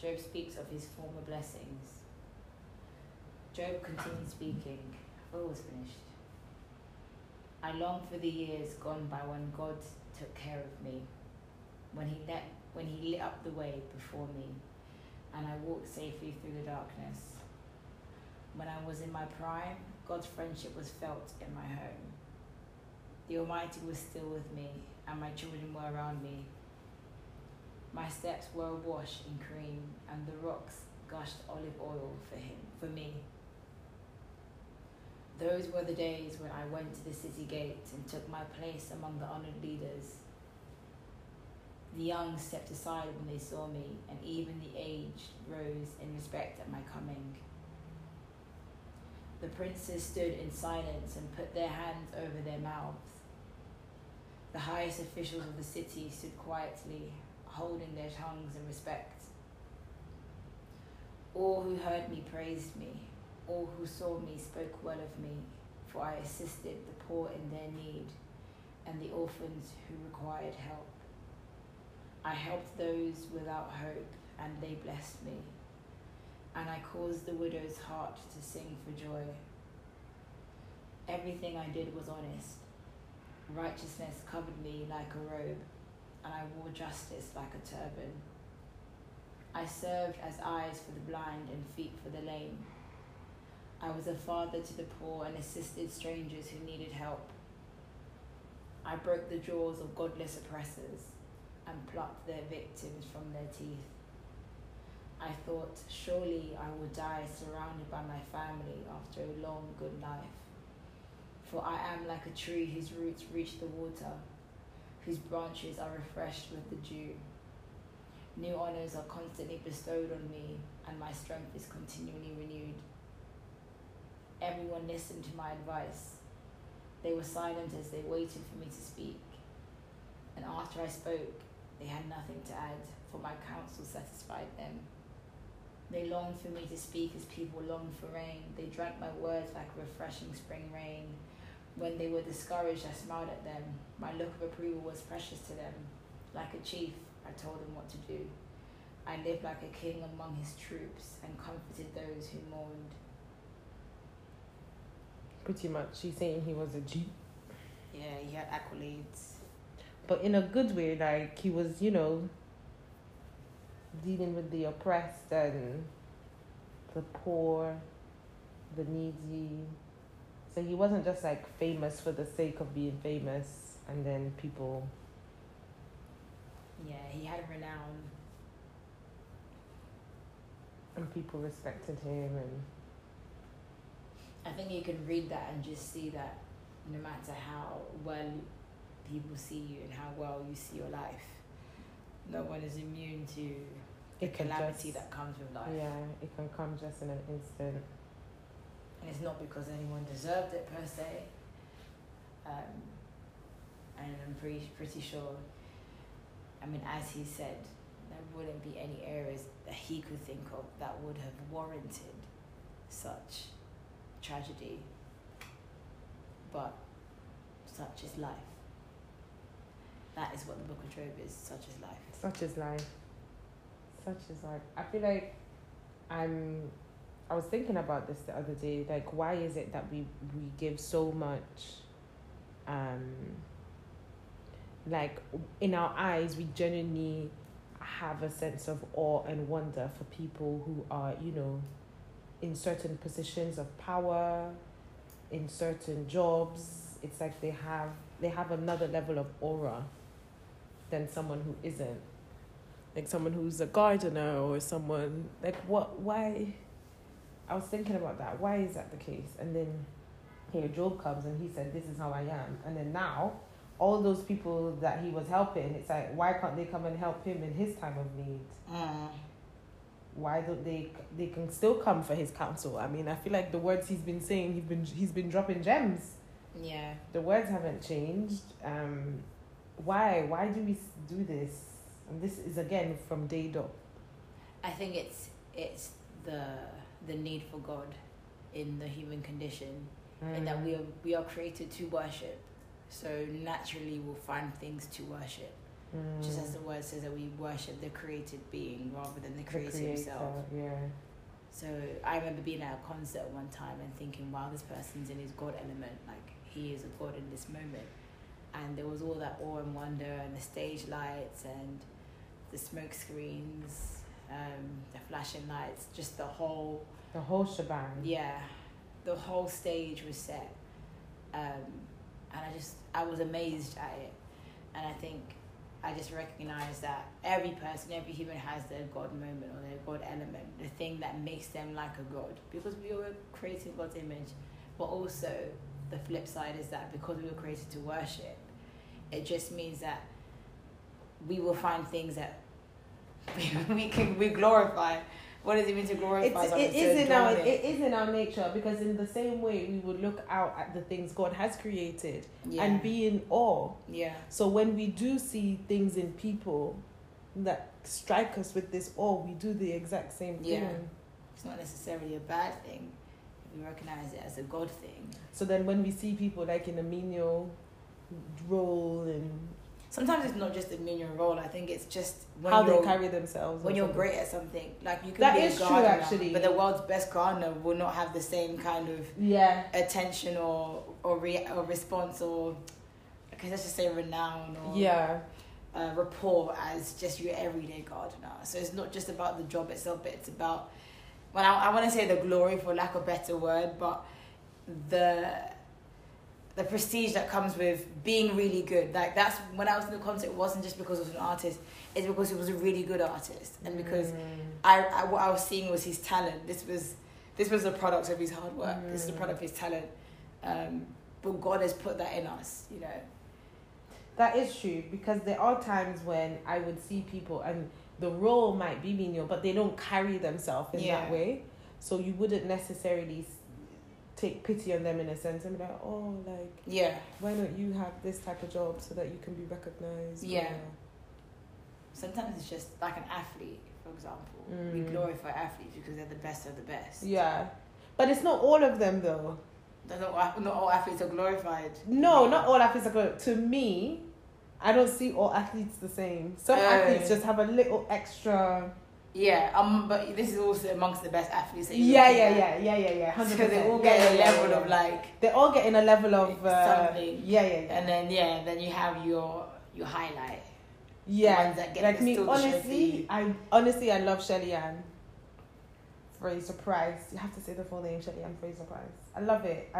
Job speaks of his former blessings. Job continued speaking. I've always finished. I long for the years gone by when God took care of me, when he lit up the way before me, and I walked safely through the darkness. When I was in my prime, God's friendship was felt in my home. The Almighty was still with me, and my children were around me. My steps were awash in cream, and the rocks gushed olive oil for me. Those were the days when I went to the city gate and took my place among the honored leaders. The young stepped aside when they saw me, and even the aged rose in respect at my coming. The princes stood in silence and put their hands over their mouths. The highest officials of the city stood quietly, holding their tongues in respect. All who heard me praised me. All who saw me spoke well of me, for I assisted the poor in their need and the orphans who required help. I helped those without hope, and they blessed me, and I caused the widow's heart to sing for joy. Everything I did was honest. Righteousness covered me like a robe, and I wore justice like a turban. I served as eyes for the blind and feet for the lame. I was a father to the poor and assisted strangers who needed help. I broke the jaws of godless oppressors and plucked their victims from their teeth. I thought, surely I will die surrounded by my family after a long, good life. For I am like a tree whose roots reach the water, whose branches are refreshed with the dew. New honors are constantly bestowed on me, and my strength is continually renewed. Everyone listened to my advice. They were silent as they waited for me to speak. And after I spoke, they had nothing to add, for my counsel satisfied them. They longed for me to speak as people long for rain. They drank my words like refreshing spring rain. When they were discouraged, I smiled at them. My look of approval was precious to them. Like a chief, I told them what to do. I lived like a king among his troops and comforted those who mourned. Pretty much, she's saying he was a G. Yeah, he had accolades. But in a good way, like, he was, you know, dealing with the oppressed and the poor, the needy. So he wasn't just, like, famous for the sake of being famous, and then people... Yeah, he had renown. And people respected him, and... I think you can read that and just see that no matter how well people see you and how well you see your life, no one is immune to the calamity that comes with life. Yeah, it can come just in an instant. And it's not because anyone deserved it per se. And I'm pretty sure, I mean, as he said, there wouldn't be any areas that he could think of that would have warranted such tragedy, but such is life. That is what the book of Job is. Such is life. Such is life. Such is life. I feel like I was thinking about this the other day, like, why is it that we give so much, like, in our eyes we genuinely have a sense of awe and wonder for people who are, you know, in certain positions of power, in certain jobs. It's like they have another level of aura than someone who isn't. Like someone who's a gardener or someone, like, what, why? I was thinking about that. Why is that the case? And then here Job comes and he said, this is how I am. And then now all those people that he was helping, it's like, why can't they come and help him in his time of need? Why don't they can still come for his counsel? I mean, I feel like the words he's been saying, he's been dropping gems. Yeah. The words haven't changed. Why do we do this? And this is, again, from day dot. I think it's the need for God in the human condition, in that we are created to worship. So naturally we'll find things to worship. Just as the word says that we worship the created being rather than the creator himself. Yeah. So I remember being at a concert one time and thinking, wow, this person's in his God element. Like, he is a God in this moment. And there was all that awe and wonder and the stage lights and the smoke screens, the flashing lights, just the whole shebang. Yeah. The whole stage was set. And I was amazed at it. And I think I just recognize that every person, every human has their God moment or their God element, the thing that makes them like a God. Because we were created in God's image, but also the flip side is that because we were created to worship, it just means that we will find things that we glorify. What does it mean to glorify? It is in our nature, because in the same way we would look out at the things God has created and be in awe. Yeah. So when we do see things in people that strike us with this awe, we do the exact same thing. Yeah. It's not necessarily a bad thing. We recognize it as a God thing. So then when we see people like in a menial role, and sometimes it's not just a menial role. I think it's just how they carry themselves. When you're great at something, like you can be a gardener, actually, but the world's best gardener will not have the same kind of attention or response, or okay, let's just say renown or rapport as just your everyday gardener. So it's not just about the job itself, but it's about, well, I want to say the glory, for lack of a better word, but the prestige that comes with being really good. Like, that's when I was in the concert, it wasn't just because I was an artist, it's because he was a really good artist, and because I what I was seeing was his talent. This was the product of his hard work. This is the product of his talent, but God has put that in us, you know. That is true, because there are times when I would see people and the role might be menial, but they don't carry themselves in that way, so you wouldn't necessarily take pity on them in a sense and be like, oh, like, why don't you have this type of job so that you can be recognized? Yeah. Sometimes it's just like an athlete, for example. We glorify athletes because they're the best of the best. Yeah. But it's not all of them, though. Not all athletes are glorified. No, not all athletes are glorified. To me, I don't see all athletes the same. Some athletes just have a little extra. Yeah, but this is also amongst the best athletes. Yeah. 100%. So they all get a level of like. They all get in a level of something. Yeah. And then then you have your highlight. Yeah, the ones that get like me. I love Shelly Ann. Fraser Price. You have to say the full name, Shelly Ann Fraser Price. I love it.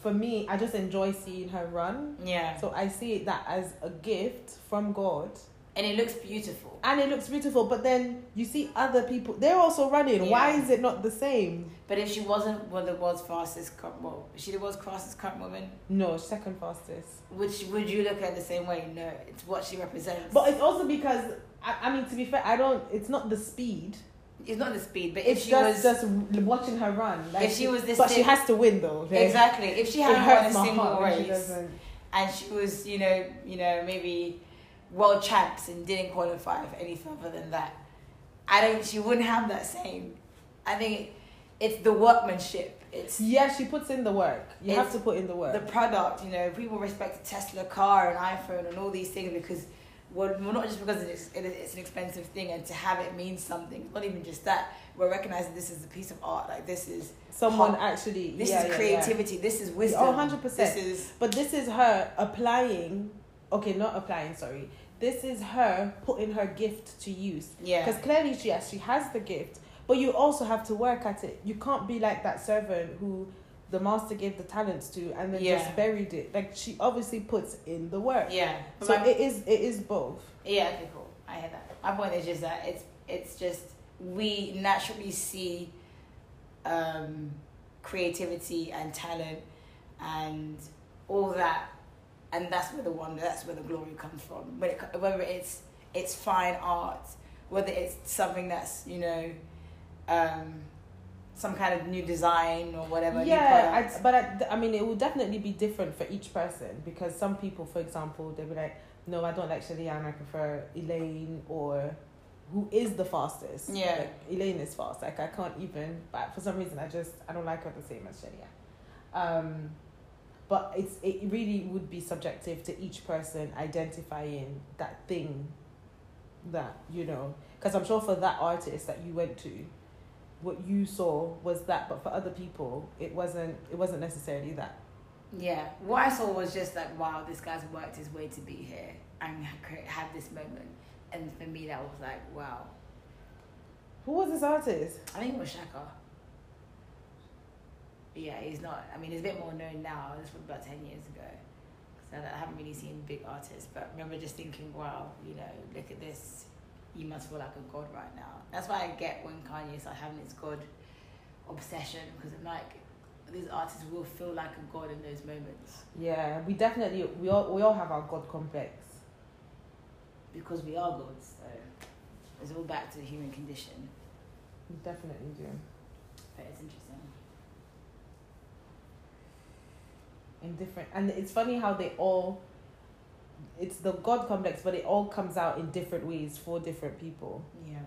For me, I just enjoy seeing her run. Yeah. So I see that as a gift from God. And it looks beautiful. But then you see other people, they're also running. Yeah. Why is it not the same? But if she wasn't the world's fastest current woman, is she the world's fastest current woman? No, second fastest. Would you look at it the same way? No, it's what she represents. But it's also because, I mean, to be fair, it's not the speed. It's not the speed, but if she was just watching her run. Like, if she was this, but she has to win though. Like, exactly. If she hadn't won a single race, and she was, you know, maybe world champs and didn't qualify for any further than that, she wouldn't have that same. I think it's the workmanship. She puts in the work. You have to put in the work. The product, you know, people respect the Tesla car and iPhone and all these things because, well, not just because it's an expensive thing and to have it means something. Not even just that. We're recognizing this is a piece of art. Like, this is someone actually. This is creativity. Yeah. This is wisdom. 100%. This is her applying. Okay, not applying, sorry. This is her putting her gift to use. Yeah. Because clearly she has the gift, but you also have to work at it. You can't be like that servant who the master gave the talents to and then just buried it. Like, she obviously puts in the work. Yeah. So it is both. Yeah, okay, cool. I hear that. My point is just that it's just we naturally see creativity and talent and all that. And that's where the wonder, that's where the glory comes from. But whether it's fine art, whether it's something that's, you know, some kind of new design or whatever. Yeah, but I mean, it will definitely be different for each person, because some people, for example, they'll be like, no, I don't like Shelly Ann, I prefer Elaine, or who is the fastest. Yeah. Like, Elaine is fast. Like, I can't even, but for some reason, I don't like her the same as Shelly Ann. But it really would be subjective to each person identifying that thing that, you know, because I'm sure for that artist that you went to, what you saw was that, but for other people, it wasn't necessarily that. Yeah, what I saw was just like, wow, this guy's worked his way to be here and have this moment. And for me, that was like, wow. Who was this artist? I think it was Shaka. Yeah, he's not. I mean, he's a bit more known now. This was about 10 years ago. So I haven't really seen big artists, but I remember just thinking, wow, you know, look at this. You must feel like a god right now. That's why I get when Kanye starts having his god obsession, because I'm like, these artists will feel like a god in those moments. Yeah, we all have our god complex because we are gods. So it's all back to the human condition. We definitely do. But it's interesting. And it's funny how it's the god complex, but it all comes out in different ways for different people. Yeah,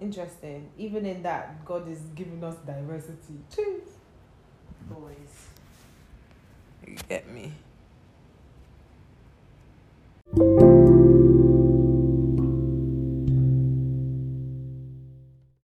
interesting. Even in that, God is giving us diversity. Cheers. Boys, you get me.